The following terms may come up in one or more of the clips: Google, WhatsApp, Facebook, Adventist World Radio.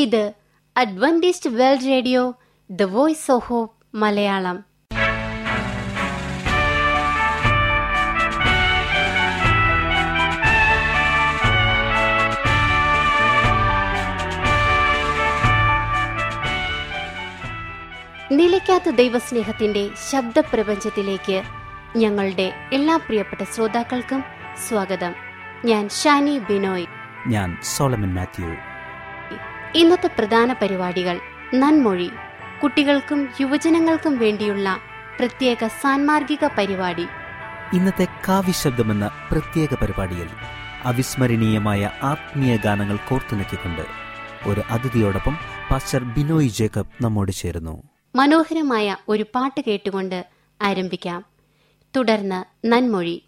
ഇത് Adventist world radio, the voice of hope Malayalam. നിലയ്ക്കാത്ത ദൈവസ്നേഹത്തിന്റെ ശബ്ദപ്രപഞ്ചത്തിലേക്ക് ഞങ്ങളുടെ എല്ലാ പ്രിയപ്പെട്ട ശ്രോതാക്കൾക്കും സ്വാഗതം. ഞാൻ ഷാനി ബിനോയ്. ഞാൻ സോളമൻ മാത്യു. ഇന്നത്തെ പ്രധാന പരിപാടികൾ: നന്മൊഴി, കുട്ടികൾക്കും യുവജനങ്ങൾക്കും വേണ്ടിയുള്ള പ്രത്യേക സാൻമാർഗിക പരിപാടി. ഇന്നത്തെ കാവ്യശബ്ദമെന്ന പ്രത്യേക പരിപാടിയിൽ അവിസ്മരണീയമായ ആത്മീയ ഗാനങ്ങൾ കോർത്തിണക്കിക്കൊണ്ട് ഒരു അതിഥിയോടൊപ്പം പാസ്റ്റർ ബിനോയ് ജേക്കബ് നമ്മോട് ചേരുന്നു. മനോഹരമായ ഒരു പാട്ട് കേട്ടുകൊണ്ട് ആരംഭിക്കാം. തുടർന്ന് നന്മൊഴി.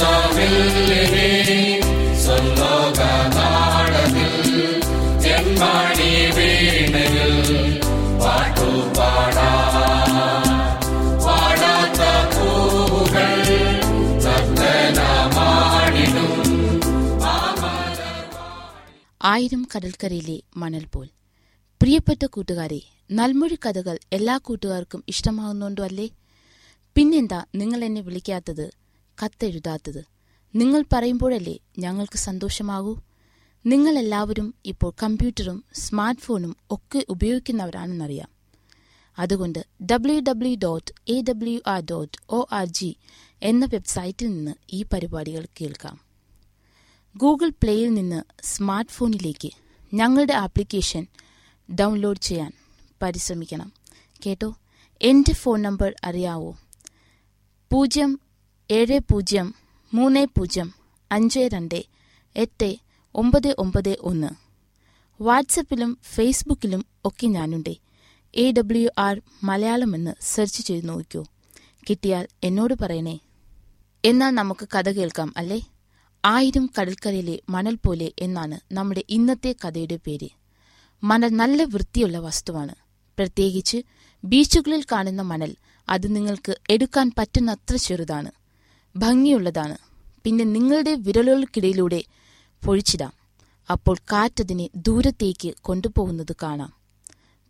സവില്ലേ സ്വർലോകനാടനിൽ ചെമ്മാടി വീണയിൽ പാട്ടുപാടാ പാടാത്ത പൂവുകൾ ചന്ദനമാണിടും. ആയിരം കടൽക്കരയിലെ മണൽ പോൽ. പ്രിയപ്പെട്ട കൂട്ടുകാരെ, നൽമൊഴി കഥകൾ എല്ലാ കൂട്ടുകാർക്കും ഇഷ്ടമാകുന്നുണ്ടോ അല്ലേ? പിന്നെന്താ നിങ്ങൾ എന്നെ വിളിക്കാത്തത്, കത്തെഴുതാത്തത്? നിങ്ങൾ പറയുമ്പോഴല്ലേ ഞങ്ങൾക്ക് സന്തോഷമാകൂ. നിങ്ങളെല്ലാവരും ഇപ്പോൾ കമ്പ്യൂട്ടറും സ്മാർട്ട് ഫോണും ഒക്കെ ഉപയോഗിക്കുന്നവരാണെന്നറിയാം. അതുകൊണ്ട് www.awr.org എന്ന വെബ്സൈറ്റിൽ നിന്ന് ഈ പരിപാടികൾ കേൾക്കാം. ഗൂഗിൾ പ്ലേയിൽ നിന്ന് സ്മാർട്ട് ഫോണിലേക്ക് ഞങ്ങളുടെ ആപ്ലിക്കേഷൻ ഡൗൺലോഡ് ചെയ്യാൻ പരിശ്രമിക്കണം കേട്ടോ. എൻ്റെ ഫോൺ നമ്പർ അറിയാവോ? 07030528991. വാട്സപ്പിലും ഫേസ്ബുക്കിലും ഒക്കെ ഞാനുണ്ട്. AWR മലയാളം എന്ന് സെർച്ച് ചെയ്ത് നോക്കൂ. കിട്ടിയാൽ എന്നോട് പറയണേ. എന്നാൽ നമുക്ക് കഥ കേൾക്കാം അല്ലേ? ആയിരം കടൽക്കരയിലെ മണൽ പോലെ എന്നാണ് നമ്മുടെ ഇന്നത്തെ കഥയുടെ പേര്. മണൽ നല്ല വൃത്തിയുള്ള വസ്തുവാണ്. പ്രത്യേകിച്ച് ബീച്ചുകളിൽ കാണുന്ന മണൽ അത് നിങ്ങൾക്ക് എടുക്കാൻ പറ്റുന്നത്ര ചെറുതാണ്, ഭംഗിയുള്ളതാണ്. പിന്നെ നിങ്ങളുടെ വിരലുകൾക്കിടയിലൂടെ പൊഴിച്ചിടാം. അപ്പോൾ കാറ്റതിനെ ദൂരത്തേക്ക് കൊണ്ടുപോകുന്നത് കാണാം.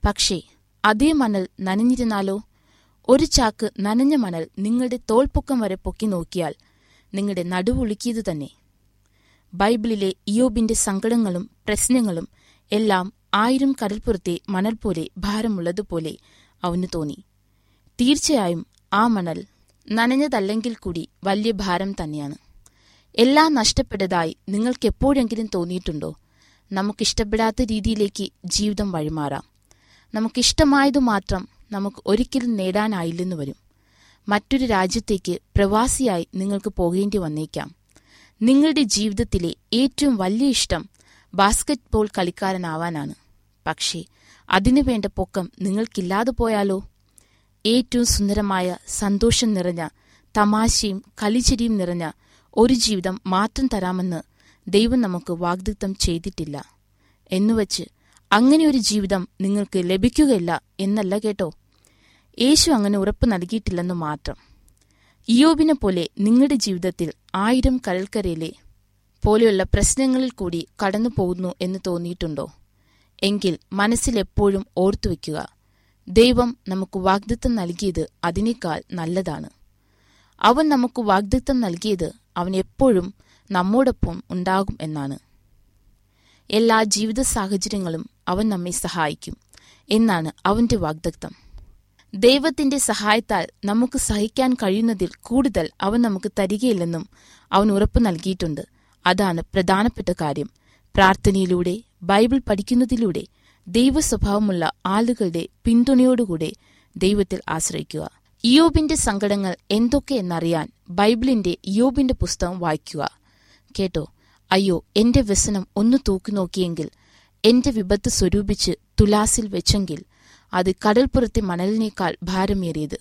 പക്ഷേ അതേ മണൽ നനഞ്ഞിരുന്നാലോ? ഒരു ചാക്ക് നനഞ്ഞ മണൽ നിങ്ങളുടെ തോൾപ്പൊക്കം വരെ പൊക്കി നോക്കിയാൽ നിങ്ങളുടെ നടുവുളുക്കിയത് തന്നെ. ബൈബിളിലെ ഇയോബിന്റെ സങ്കടങ്ങളും പ്രശ്നങ്ങളും എല്ലാം ആയിരം കടൽപ്പുറത്തെ മണൽ പോലെ ഭാരമുള്ളതുപോലെ അവന് തോന്നി. തീർച്ചയായും ആ മണൽ നനഞ്ഞതല്ലെങ്കിൽ കൂടി വലിയ ഭാരം തന്നെയാണ്. എല്ലാം നഷ്ടപ്പെട്ടതായി നിങ്ങൾക്കെപ്പോഴെങ്കിലും തോന്നിയിട്ടുണ്ടോ? നമുക്കിഷ്ടപ്പെടാത്ത രീതിയിലേക്ക് ജീവിതം വഴിമാറാം. നമുക്കിഷ്ടമായതു മാത്രം നമുക്ക് ഒരിക്കലും നേടാനായില്ലെന്ന് വരും. മറ്റൊരു രാജ്യത്തേക്ക് പ്രവാസിയായി നിങ്ങൾക്ക് പോകേണ്ടി വന്നേക്കാം. നിങ്ങളുടെ ജീവിതത്തിലെ ഏറ്റവും വലിയ ഇഷ്ടം ബാസ്കറ്റ് ബോൾ കളിക്കാരനാവാനാണ്. പക്ഷേ അതിനുവേണ്ട പൊക്കം നിങ്ങൾക്കില്ലാതെ പോയാലോ? ഏറ്റവും സുന്ദരമായ, സന്തോഷം നിറഞ്ഞ, തമാശയും കളിചിരിയും നിറഞ്ഞ ഒരു ജീവിതം മാത്രം തരാമെന്ന് ദൈവം നമുക്ക് വാഗ്ദത്തം ചെയ്തിട്ടില്ല. എന്നുവച്ച് അങ്ങനെയൊരു ജീവിതം നിങ്ങൾക്ക് ലഭിക്കുകയില്ല എന്നല്ല കേട്ടോ. യേശു അങ്ങനെ ഉറപ്പ് നൽകിയിട്ടില്ലെന്നു മാത്രം. ഇയോബിനെ പോലെ നിങ്ങളുടെ ജീവിതത്തിൽ ആയിരം കടൽക്കരയിലെ പോലെയുള്ള പ്രശ്നങ്ങളിൽ കൂടി കടന്നു പോകുന്നു എന്ന് തോന്നിയിട്ടുണ്ടോ? എങ്കിൽ മനസ്സിലെപ്പോഴും ഓർത്തുവെക്കുക, ദൈവം നമുക്ക് വാഗ്ദത്തം നൽകിയത് അതിനേക്കാൾ നല്ലതാണ്. അവൻ നമുക്ക് വാഗ്ദത്തം നൽകിയത് അവൻ എപ്പോഴും നമ്മോടൊപ്പം ഉണ്ടാകും എന്നാണ്. എല്ലാ ജീവിത സാഹചര്യങ്ങളും അവൻ നമ്മെ സഹായിക്കും എന്നാണ് അവന്റെ വാഗ്ദത്തം. ദൈവത്തിന്റെ സഹായത്താൽ നമുക്ക് സഹിക്കാൻ കഴിയുന്നതിൽ കൂടുതൽ അവൻ നമുക്ക് തരികയില്ലെന്നും അവൻ ഉറപ്പ് നൽകിയിട്ടുണ്ട്. അതാണ് പ്രധാനപ്പെട്ട കാര്യം. പ്രാർത്ഥനയിലൂടെ, ബൈബിൾ പഠിക്കുന്നതിലൂടെ, ദൈവസ്വഭാവമുള്ള ആളുകളുടെ പിന്തുണയോടുകൂടെ ദൈവത്തിൽ ആശ്രയിക്കുക. ഇയോബിന്റെ സങ്കടങ്ങൾ എന്തൊക്കെയെന്നറിയാൻ ബൈബിളിന്റെ ഇയോബിന്റെ പുസ്തകം വായിക്കുക കേട്ടോ. അയ്യോ, എന്റെ വ്യസനം ഒന്ന് തൂക്കിനോക്കിയെങ്കിൽ, എന്റെ വിപത്ത് സ്വരൂപിച്ച് തുലാസിൽ വെച്ചെങ്കിൽ, അത് കടൽപ്പുറത്തെ മണലിനേക്കാൾ ഭാരമേറിയത്.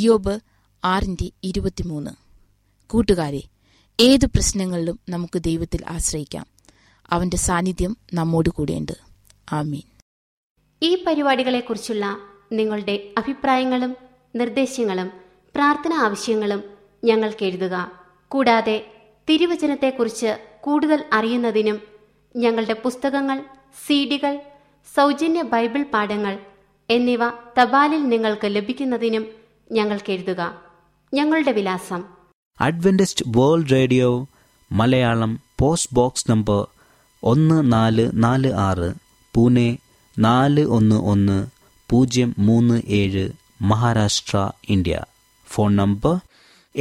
ഇയോബ് 6:23. കൂട്ടുകാരെ, ഏത് പ്രശ്നങ്ങളിലും നമുക്ക് ദൈവത്തിൽ ആശ്രയിക്കാം. അവന്റെ സാന്നിധ്യം നമ്മോട് കൂടെയുണ്ട്. ആമീൻ. ഈ പരിപാടികളെക്കുറിച്ചുള്ള നിങ്ങളുടെ അഭിപ്രായങ്ങളും നിർദ്ദേശങ്ങളും പ്രാർത്ഥന ആവശ്യങ്ങളും ഞങ്ങൾക്ക് എഴുതുക. കൂടാതെ തിരുവചനത്തെക്കുറിച്ച് കൂടുതൽ അറിയുന്നതിനും ഞങ്ങളുടെ പുസ്തകങ്ങൾ, CD കൾ, സൗജന്യ ബൈബിൾ പാഠങ്ങൾ എന്നിവ തപാലിൽ നിങ്ങൾക്ക് ലഭിക്കുന്നതിനും ഞങ്ങൾക്ക് എഴുതുക. ഞങ്ങളുടെ വിലാസം: Adventist world radio Malayalam, post box number 1446, Pune 411037, Maharashtra, India. Phone number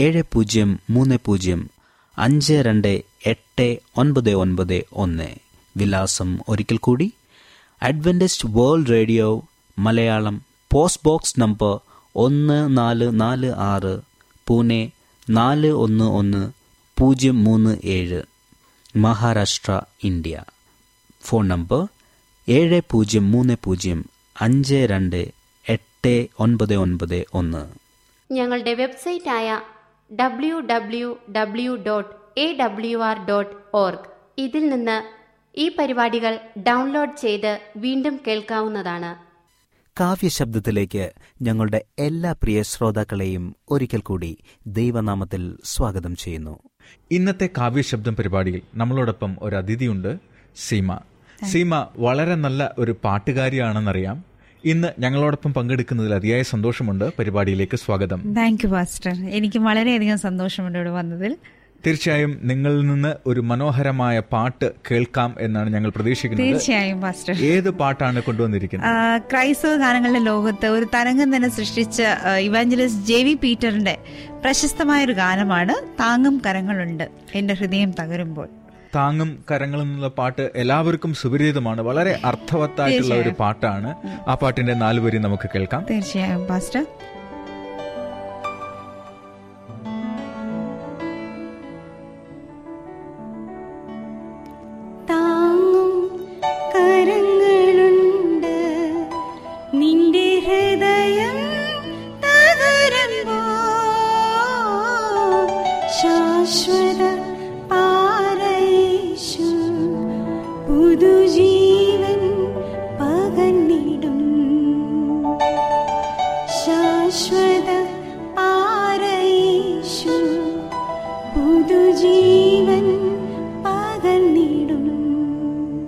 7030528991. വിലാസം ഒരിക്കൽ കൂടി: Adventist world radio Malayalam, post box number 1446, Pune 411037, Maharashtra, India. Phone number 7030528991. ഞങ്ങളുടെ വെബ്സൈറ്റായ www.awr.org. ഇതിൽ നിന്ന് ഈ പരിപാടികൾ ഡൗൺലോഡ് ചെയ്ത് വീണ്ടും കേൾക്കാവുന്നതാണ്. കാവ്യശബ്ദത്തിലേക്ക് ഞങ്ങളുടെ എല്ലാ പ്രിയ ശ്രോതാക്കളെയും ഒരിക്കൽ കൂടി ദൈവനാമത്തിൽ സ്വാഗതം ചെയ്യുന്നു. ഇന്നത്തെ കാവ്യശബ്ദം പരിപാടിയിൽ നമ്മളോടൊപ്പം ഒരു അതിഥിയുണ്ട്, സീമ. സീമ വളരെ നല്ല ഒരു പാട്ടുകാരിയാണെന്നറിയാം. ഇന്ന് ഞങ്ങളോടൊപ്പം പങ്കെടുക്കുന്നതിൽ അതിയായ സന്തോഷമുണ്ട്. പരിപാടിയിലേക്ക് സ്വാഗതം. Thank you pastor. എനിക്ക് വളരെയധികം സന്തോഷമുണ്ട് ഇവിടെ വന്നതിൽ. തീർച്ചയായും നിങ്ങളിൽ നിന്ന് ഒരു മനോഹരമായ പാട്ട് കേൾക്കാം എന്നാണ് ഞങ്ങൾ പ്രതീക്ഷിക്കുന്നത്. തീർച്ചയായും പാസ്റ്റർ. ഏത് പാട്ടാണ് കൊണ്ടുവന്നിരിക്കുന്നത്? ക്രൈസ്തവ ഗാനങ്ങളുടെ ലോകത്ത് ഒരു തരംഗം തന്നെ സൃഷ്ടിച്ച ഇവാഞ്ചലിസ്റ്റ് J.V. പീറ്ററിന്റെ പ്രശസ്തമായൊരു ഗാനമാണ് താങ്ങും കരങ്ങളുണ്ട് എന്റെ ഹൃദയം തകരുമ്പോൾ. താങ്ങും കരങ്ങൾ എന്നുള്ള പാട്ട് എല്ലാവർക്കും സുപരിചിതമാണ്. വളരെ അർത്ഥവത്തായിട്ടുള്ള ഒരു പാട്ടാണ്. ആ പാട്ടിന്റെ 4 വരി നമുക്ക് കേൾക്കാം. തീർച്ചയായും പാസ്റ്റർ.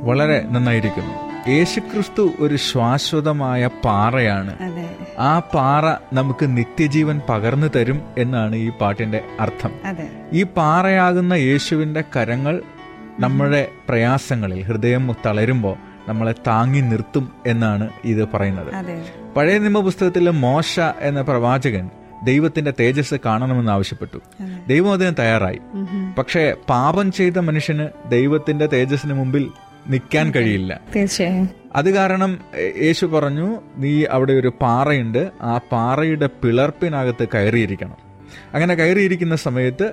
വളരെ നന്നായിരിക്കുന്നു. യേശുക്രിസ്തു ഒരു ശാശ്വതമായ പാറയാണ്. ആ പാറ നമുക്ക് നിത്യജീവൻ പകർന്നു തരും എന്നാണ് ഈ പാട്ടിന്റെ അർത്ഥം. ഈ പാറയാകുന്ന യേശുവിന്റെ കരങ്ങൾ നമ്മുടെ പ്രയാസങ്ങളിൽ, ഹൃദയം തളരുമ്പോൾ നമ്മളെ താങ്ങി നിർത്തും എന്നാണ് ഇത് പറയുന്നത്. പഴയ നിയമപുസ്തകത്തിലെ മോശ എന്ന പ്രവാചകൻ ദൈവത്തിന്റെ തേജസ് കാണണമെന്ന് ആവശ്യപ്പെട്ടു. ദൈവം അതിന് തയ്യാറായി. പക്ഷേ പാപം ചെയ്ത മനുഷ്യന് ദൈവത്തിന്റെ തേജസ്സിന് മുമ്പിൽ നിൽക്കാൻ കഴിയില്ല. തീർച്ചയായും. അത് കാരണം യേശു പറഞ്ഞു, നീ അവിടെ ഒരു പാറയുണ്ട്, ആ പാറയുടെ പിളർപ്പിനകത്ത് കയറിയിരിക്കണം. അങ്ങനെ കയറിയിരിക്കുന്ന സമയത്ത്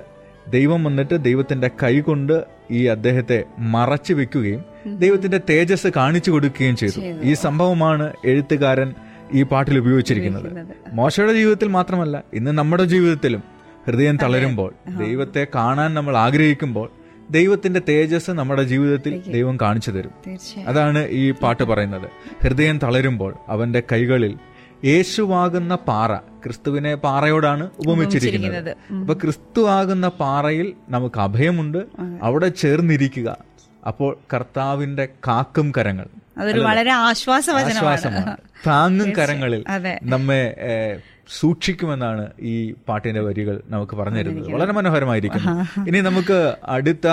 ദൈവം വന്നിട്ട് ദൈവത്തിന്റെ കൈകൊണ്ട് ഈ അദ്ദേഹത്തെ മറച്ചു വെക്കുകയും ദൈവത്തിന്റെ തേജസ് കാണിച്ചു കൊടുക്കുകയും ചെയ്തു. ഈ സംഭവമാണ് എഴുത്തുകാരൻ ഈ പാട്ടിൽ ഉപയോഗിച്ചിരിക്കുന്നത്. മോശയുടെ ജീവിതത്തിൽ മാത്രമല്ല, ഇന്ന് നമ്മുടെ ജീവിതത്തിലും ഹൃദയം തളരുമ്പോൾ, ദൈവത്തെ കാണാൻ നമ്മൾ ആഗ്രഹിക്കുമ്പോൾ ദൈവത്തിന്റെ തേജസ് നമ്മുടെ ജീവിതത്തിൽ ദൈവം കാണിച്ചു തരും. അതാണ് ഈ പാട്ട് പറയുന്നത്. ഹൃദയം തളരുമ്പോൾ അവന്റെ കൈകളിൽ യേശുവാകുന്ന പാറ, ക്രിസ്തുവിനെ പാറയോടാണ് ഉപമിച്ചിരിക്കുന്നത്. അപ്പൊ ക്രിസ്തു ആകുന്ന പാറയിൽ നമുക്ക് അഭയമുണ്ട്. അവിടെ ചേർന്നിരിക്കുക. അപ്പോൾ കർത്താവിന്റെ കാക്കും കരങ്ങൾ, അതൊരു വളരെ ആശ്വാസമാണ്. താങ്ങും കരങ്ങളിൽ നമ്മെ സൂക്ഷിക്കുമെന്നാണ് ഈ പാട്ടിന്റെ വരികൾ നമുക്ക് പറഞ്ഞു തരുന്നത്. വളരെ മനോഹരമായിരിക്കും. ഇനി നമുക്ക് അടുത്ത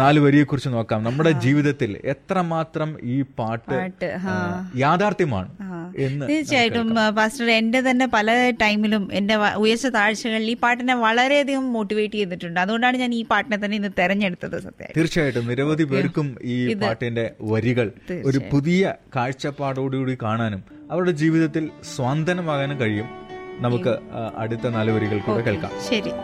4 വരിയെ കുറിച്ച് നോക്കാം. നമ്മുടെ ജീവിതത്തിൽ എത്രമാത്രം ഈ പാട്ട് യാഥാർത്ഥ്യമാണ് എന്ന് തീർച്ചയായിട്ടും പാസ്റ്റർ. എന്റെ തന്നെ പല ടൈമിലും എന്റെ ഉയർച്ച താഴ്ചകളിൽ ഈ പാട്ടിനെ വളരെയധികം മോട്ടിവേറ്റ് ചെയ്തിട്ടുണ്ട്. അതുകൊണ്ടാണ് ഞാൻ ഈ പാട്ടിനെ തന്നെ ഇന്ന് തെരഞ്ഞെടുത്തത്. തീർച്ചയായിട്ടും നിരവധി പേർക്കും ഈ പാട്ടിന്റെ വരികൾ ഒരു പുതിയ കാഴ്ചപ്പാടോടുകൂടി കാണാനും അവരുടെ ജീവിതത്തിൽ സ്വാന്തനമാകാനും കഴിയും. നമുക്ക് അടുത്ത 4 വരികൾ കൂടെ കേൾക്കാം. ശരി.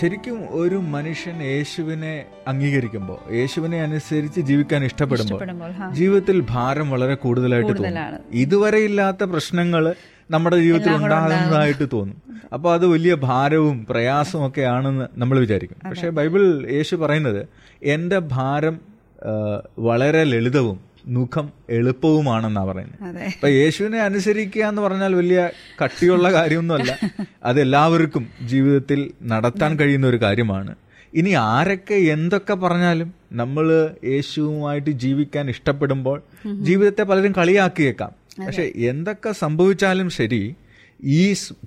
ശരിക്കും ഒരു മനുഷ്യൻ യേശുവിനെ അംഗീകരിക്കുമ്പോൾ, യേശുവിനെ അനുസരിച്ച് ജീവിക്കാൻ ഇഷ്ടപ്പെടുമ്പോൾ ജീവിതത്തിൽ ഭാരം വളരെ കൂടുതലായിട്ട് തോന്നും. ഇതുവരെ ഇല്ലാത്ത പ്രശ്നങ്ങൾ നമ്മുടെ ജീവിതത്തിൽ ഉണ്ടാകുന്നതായിട്ട് തോന്നും. അപ്പോൾ അത് വലിയ ഭാരവും പ്രയാസവും ഒക്കെ ആണെന്ന് നമ്മൾ വിചാരിക്കും. പക്ഷേ ബൈബിൾ യേശു പറയുന്നത്, എൻ്റെ ഭാരം വളരെ ലളിതവും മുഖം എളുപ്പവുമാണെന്നാണ് പറയുന്നത്. അപ്പൊ യേശുവിനെ അനുസരിക്കുക എന്ന് പറഞ്ഞാൽ വലിയ കട്ടിയുള്ള കാര്യമൊന്നുമല്ല. അതെല്ലാവർക്കും ജീവിതത്തിൽ നടത്താൻ കഴിയുന്ന ഒരു കാര്യമാണ്. ഇനി ആരൊക്കെ എന്തൊക്കെ പറഞ്ഞാലും നമ്മൾ യേശുവുമായിട്ട് ജീവിക്കാൻ ഇഷ്ടപ്പെടുമ്പോൾ ജീവിതത്തെ പലരും കളിയാക്കിയേക്കാം. പക്ഷെ എന്തൊക്കെ സംഭവിച്ചാലും ശരി, ഈ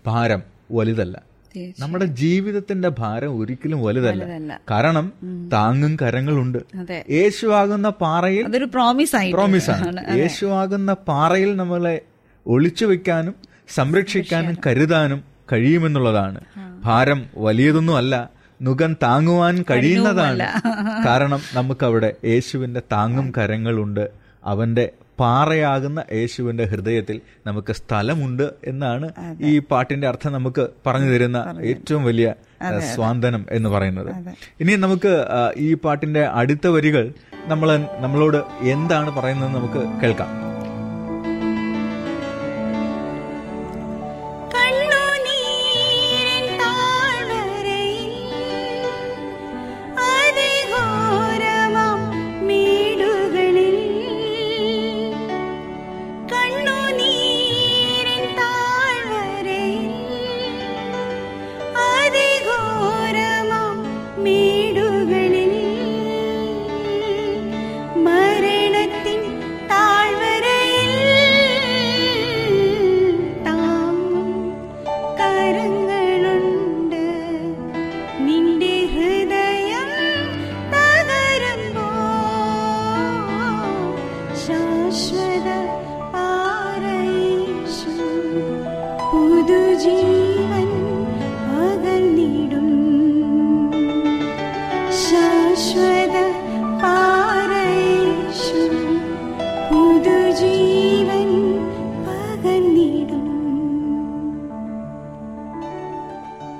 ഭാരം വലുതല്ല, നമ്മുടെ ജീവിതത്തിന്റെ ഭാരം ഒരിക്കലും വലുതല്ല. കാരണം താങ്ങും കരങ്ങളുണ്ട്. യേശുവാകുന്ന പാറയിൽ, അതൊരു പ്രോമിസാണ്, യേശുവാകുന്ന പാറയിൽ നമ്മളെ ഒളിച്ചു വെക്കാനും സംരക്ഷിക്കാനും കരുതാനും കഴിയുമെന്നുള്ളതാണ്. ഭാരം വലിയതൊന്നും അല്ല, നുകം താങ്ങുവാൻ കഴിയുന്നതാണ്. കാരണം നമുക്കവിടെ യേശുവിന്റെ താങ്ങും കരങ്ങളുണ്ട്. അവന്റെ പാറയാകുന്ന യേശുവിന്റെ ഹൃദയത്തിൽ നമുക്ക് സ്ഥലമുണ്ട് എന്നാണ് ഈ പാട്ടിന്റെ അർത്ഥം നമുക്ക് പറഞ്ഞു തരുന്ന ഏറ്റവും വലിയ സ്വാന്തനം എന്ന് പറയുന്നത്. ഇനി നമുക്ക് ഈ പാട്ടിന്റെ അടുത്ത വരികൾ നമ്മളോട് എന്താണ് പറയുന്നത് നമുക്ക് കേൾക്കാം.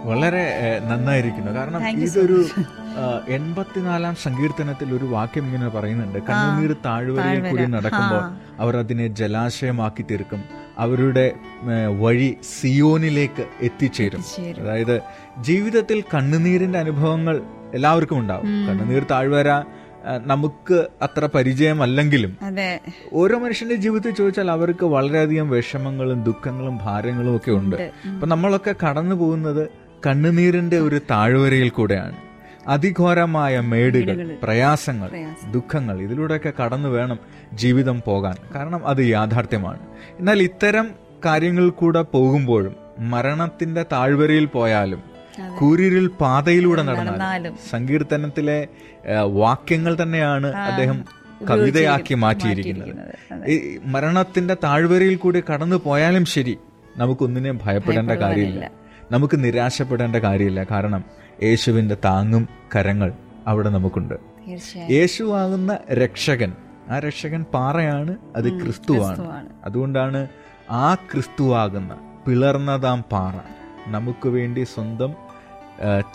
വളരെ നന്നായിരിക്കുന്നു. കാരണം ഇതൊരു 84-ാം സങ്കീർത്തനത്തിൽ ഒരു വാക്യം ഇങ്ങനെ പറയുന്നുണ്ട്, കണ്ണുനീർ താഴ്വരയിൽ കൂടി നടക്കുമ്പോൾ അവർ അതിനെ ജലാശയമാക്കി തീർക്കും, അവരുടെ വഴി സിയോനിലേക്ക് എത്തിച്ചേരും. അതായത് ജീവിതത്തിൽ കണ്ണുനീരിന്റെ അനുഭവങ്ങൾ എല്ലാവർക്കും ഉണ്ടാവും. കണ്ണുനീർ താഴ്വര നമുക്ക് അത്ര പരിചയമല്ലെങ്കിലും ഓരോ മനുഷ്യന്റെ ജീവിതത്തിൽ ചോദിച്ചാൽ അവർക്ക് വളരെയധികം വിഷമങ്ങളും ദുഃഖങ്ങളും ഭാരങ്ങളും ഒക്കെ ഉണ്ട്. അപ്പൊ നമ്മളൊക്കെ കടന്നു പോകുന്നത് കണ്ണുനീരിന്റെ ഒരു താഴ്വരയിൽ കൂടെയാണ്. അതിഘോരമായ മേടുകൾ, പ്രയാസങ്ങൾ, ദുഃഖങ്ങൾ, ഇതിലൂടെയൊക്കെ കടന്നു വേണം ജീവിതം പോകാൻ. കാരണം അത് യാഥാർത്ഥ്യമാണ്. എന്നാൽ ഇത്തരം കാര്യങ്ങൾ കൂടെ പോകുമ്പോഴും, മരണത്തിന്റെ താഴ്വരയിൽ പോയാലും, കൂരിരുൾ പാതയിലൂടെ നടന്നാലും, സങ്കീർത്തനത്തിലെ വാക്യങ്ങൾ തന്നെയാണ് അദ്ദേഹം കവിതയാക്കി മാറ്റിയിരിക്കുന്നത്. മരണത്തിന്റെ താഴ്വരയിൽ കൂടി കടന്നു പോയാലും ശരി, നമുക്കൊന്നിനെ ഭയപ്പെടേണ്ട കാര്യമില്ല, നമുക്ക് നിരാശപ്പെടേണ്ട കാര്യമില്ല. കാരണം യേശുവിന്റെ താങ്ങും കരങ്ങൾ അവിടെ നമുക്കുണ്ട്. യേശുവാകുന്ന രക്ഷകൻ, ആ രക്ഷകൻ പാറയാണ്, അത് ക്രിസ്തുവാണ്. അതുകൊണ്ടാണ് ആ ക്രിസ്തുവാകുന്ന പിളർന്നതാം പാറ നമുക്ക് വേണ്ടി സ്വന്തം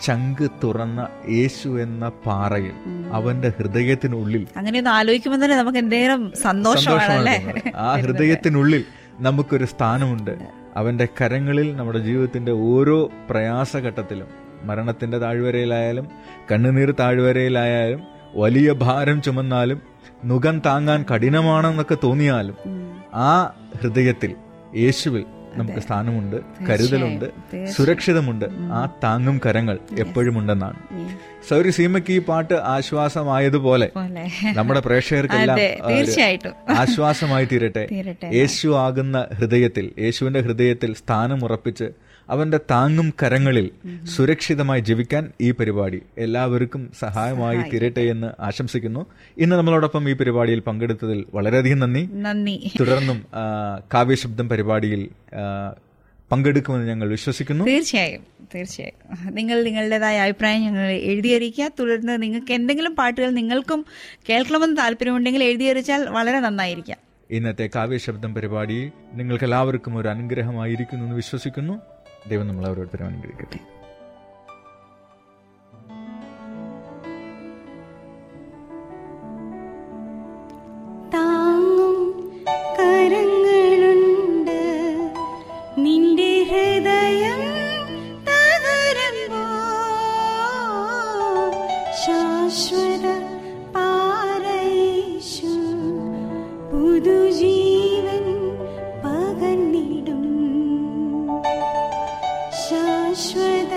ചങ്ക് തുറന്ന യേശു എന്ന പാറയിൽ, അവന്റെ ഹൃദയത്തിനുള്ളിൽ, അങ്ങനെയൊന്ന് ആലോചിക്കുമ്പോൾ തന്നെ നമുക്ക് എന്തേലും സന്തോഷമാണ്. ആ ഹൃദയത്തിനുള്ളിൽ നമുക്കൊരു സ്ഥാനമുണ്ട്. അവന്റെ കരങ്ങളിൽ നമ്മുടെ ജീവിതത്തിന്റെ ഓരോ പ്രയാസഘട്ടത്തിലും, മരണത്തിന്റെ താഴ്വരയിലായാലും കണ്ണുനീർ താഴ്വരയിലായാലും, വലിയ ഭാരം ചുമന്നാലും, നുകം താങ്ങാൻ കഠിനമാണെന്നൊക്കെ തോന്നിയാലും, ആ ഹൃദയത്തിൽ യേശുവിൽ നമുക്ക് സ്ഥാനമുണ്ട്, കരുതലുണ്ട്, സുരക്ഷിതമുണ്ട്. ആ താങ്ങും കരങ്ങൾ എപ്പോഴും ഉണ്ടെന്നാണ്. സൗരി സീമയ്ക്ക് ഈ പാട്ട് ആശ്വാസമായതുപോലെ നമ്മുടെ പ്രേക്ഷകർക്കെല്ലാം തീർച്ചയായിട്ടും ആശ്വാസമായി തീരട്ടെ. യേശു ആകുന്ന ഹൃദയത്തിൽ, യേശുവിന്റെ ഹൃദയത്തിൽ സ്ഥാനമുറപ്പിച്ച് അവന്റെ താങ്ങും കരങ്ങളിൽ സുരക്ഷിതമായി ജീവിക്കാൻ ഈ പരിപാടി എല്ലാവർക്കും സഹായമായി തീരട്ടെ എന്ന് ആശംസിക്കുന്നു. ഇന്ന് നമ്മളോടൊപ്പം ഈ പരിപാടിയിൽ പങ്കെടുത്തതിൽ വളരെയധികം നന്ദി. തുടർന്നും കാവ്യശബ്ദം പരിപാടിയിൽ പങ്കെടുക്കുമെന്ന് ഞങ്ങൾ വിശ്വസിക്കുന്നു. തീർച്ചയായും നിങ്ങൾ നിങ്ങളുടേതായ അഭിപ്രായം ഞങ്ങൾ എഴുതിയറിയിക്കുക. തുടർന്ന് നിങ്ങൾക്ക് എന്തെങ്കിലും പാട്ടുകൾ നിങ്ങൾക്കും കേൾക്കണമെന്ന് താല്പര്യമുണ്ടെങ്കിൽ എഴുതിയറിയിച്ചാൽ വളരെ നന്നായിരിക്കാം. ഇന്നത്തെ കാവ്യശബ്ദം പരിപാടിയിൽ നിങ്ങൾക്ക് എല്ലാവർക്കും ഒരു അനുഗ്രഹമായിരിക്കുന്നു എന്ന് വിശ്വസിക്കുന്നു. ദൈവം നമ്മൾ ഓരോരുത്തരും അനുഗ്രഹിക്കട്ടെ. ശ്വത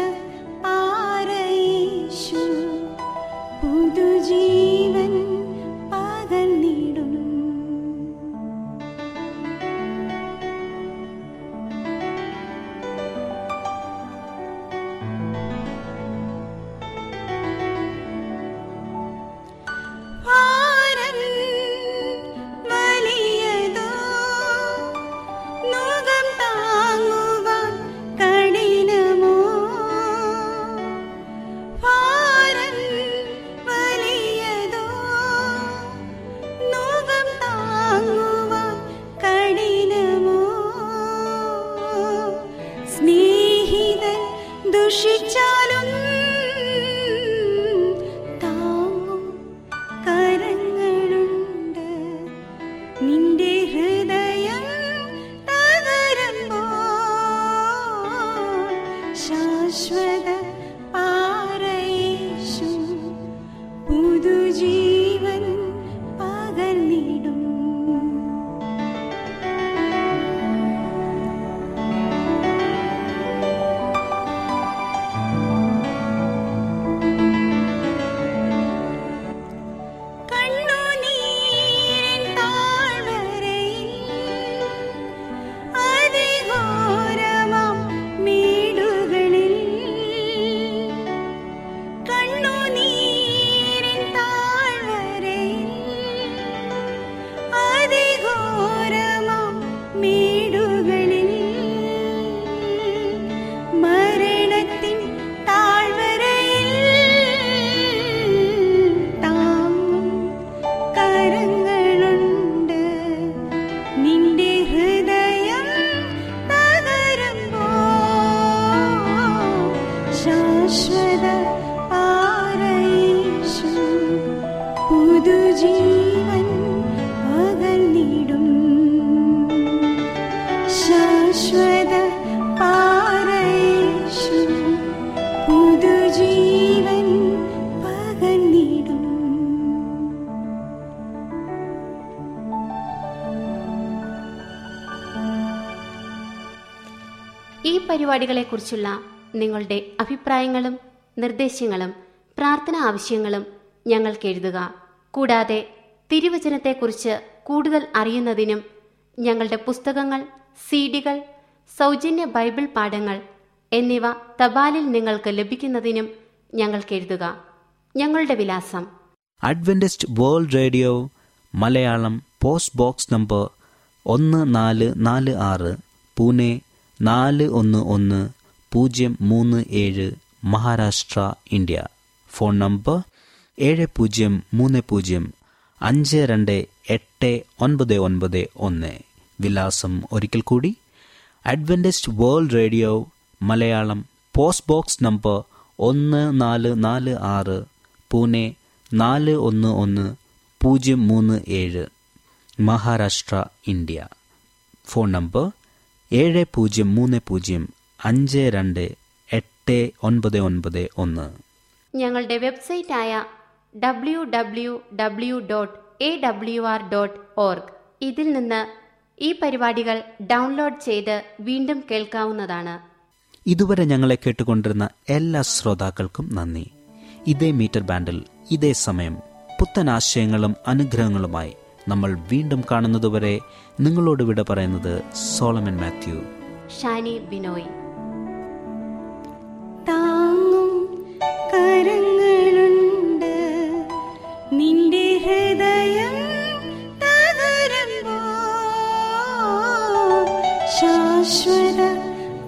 ഈ പരിപാടികളെക്കുറിച്ചുള്ള നിങ്ങളുടെ അഭിപ്രായങ്ങളും നിർദ്ദേശങ്ങളും പ്രാർത്ഥന ആവശ്യങ്ങളും ഞങ്ങൾക്ക് എഴുതുക. കൂടാതെ തിരുവചനത്തെക്കുറിച്ച് കൂടുതൽ അറിയുന്നതിനും ഞങ്ങളുടെ പുസ്തകങ്ങൾ, സിഡികൾ, സൗജന്യ ബൈബിൾ പാഠങ്ങൾ എന്നിവ തപാലിൽ നിങ്ങൾക്ക് ലഭിക്കുന്നതിനും ഞങ്ങൾക്ക് എഴുതുക. ഞങ്ങളുടെ വിലാസം: Adventist world radio Malayalam, post box number 1446, Pune 411037, Maharashtra, India. Phone number 7030528991. വിലാസം ഒരിക്കൽ കൂടി: Adventist world radio Malayalam, post box number 1446, Pune 411037, Maharashtra, India. Phone number 7030528991. ഞങ്ങളുടെ വെബ്സൈറ്റായ www.awr.org ഇതിൽ നിന്ന് ഈ പരിപാടികൾ ഡൗൺലോഡ് ചെയ്ത് വീണ്ടും കേൾക്കാവുന്നതാണ്. ഇതുവരെ ഞങ്ങളെ കേട്ടുകൊണ്ടിരുന്ന എല്ലാ ശ്രോതാക്കൾക്കും നന്ദി. ഇതേ മീറ്റർ ബാൻഡിൽ, ഇതേ സമയം, പുത്തൻ ആശയങ്ങളും അനുഗ്രഹങ്ങളുമായി നമ്മൾ വീണ്ടും കാണുന്നതുവരെ നിങ്ങളോട് വിട പറയുന്നത് സോളമൻ മാത്യു, ഷാനി ബിനോയ്. താങ്ങും കരങ്ങളുണ്ട് നിന്റെ ഹൃദയം തകരുമ്പോൾ, ശാശ്വത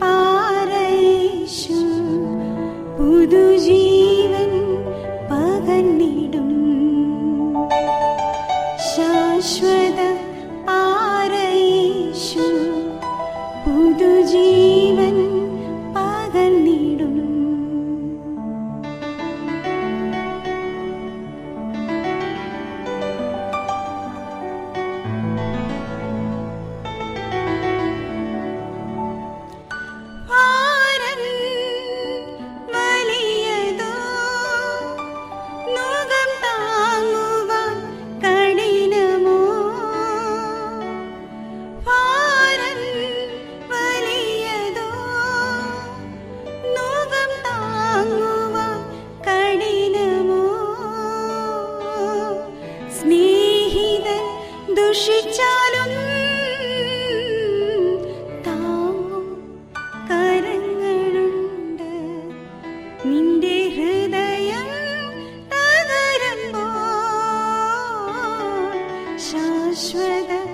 പാരയേശു പുതുജീവൻ പകർന്നിടും. ശാശ്വത പാരയേശു പുതുജീവൻ പകർന്നിടും. ശ്വത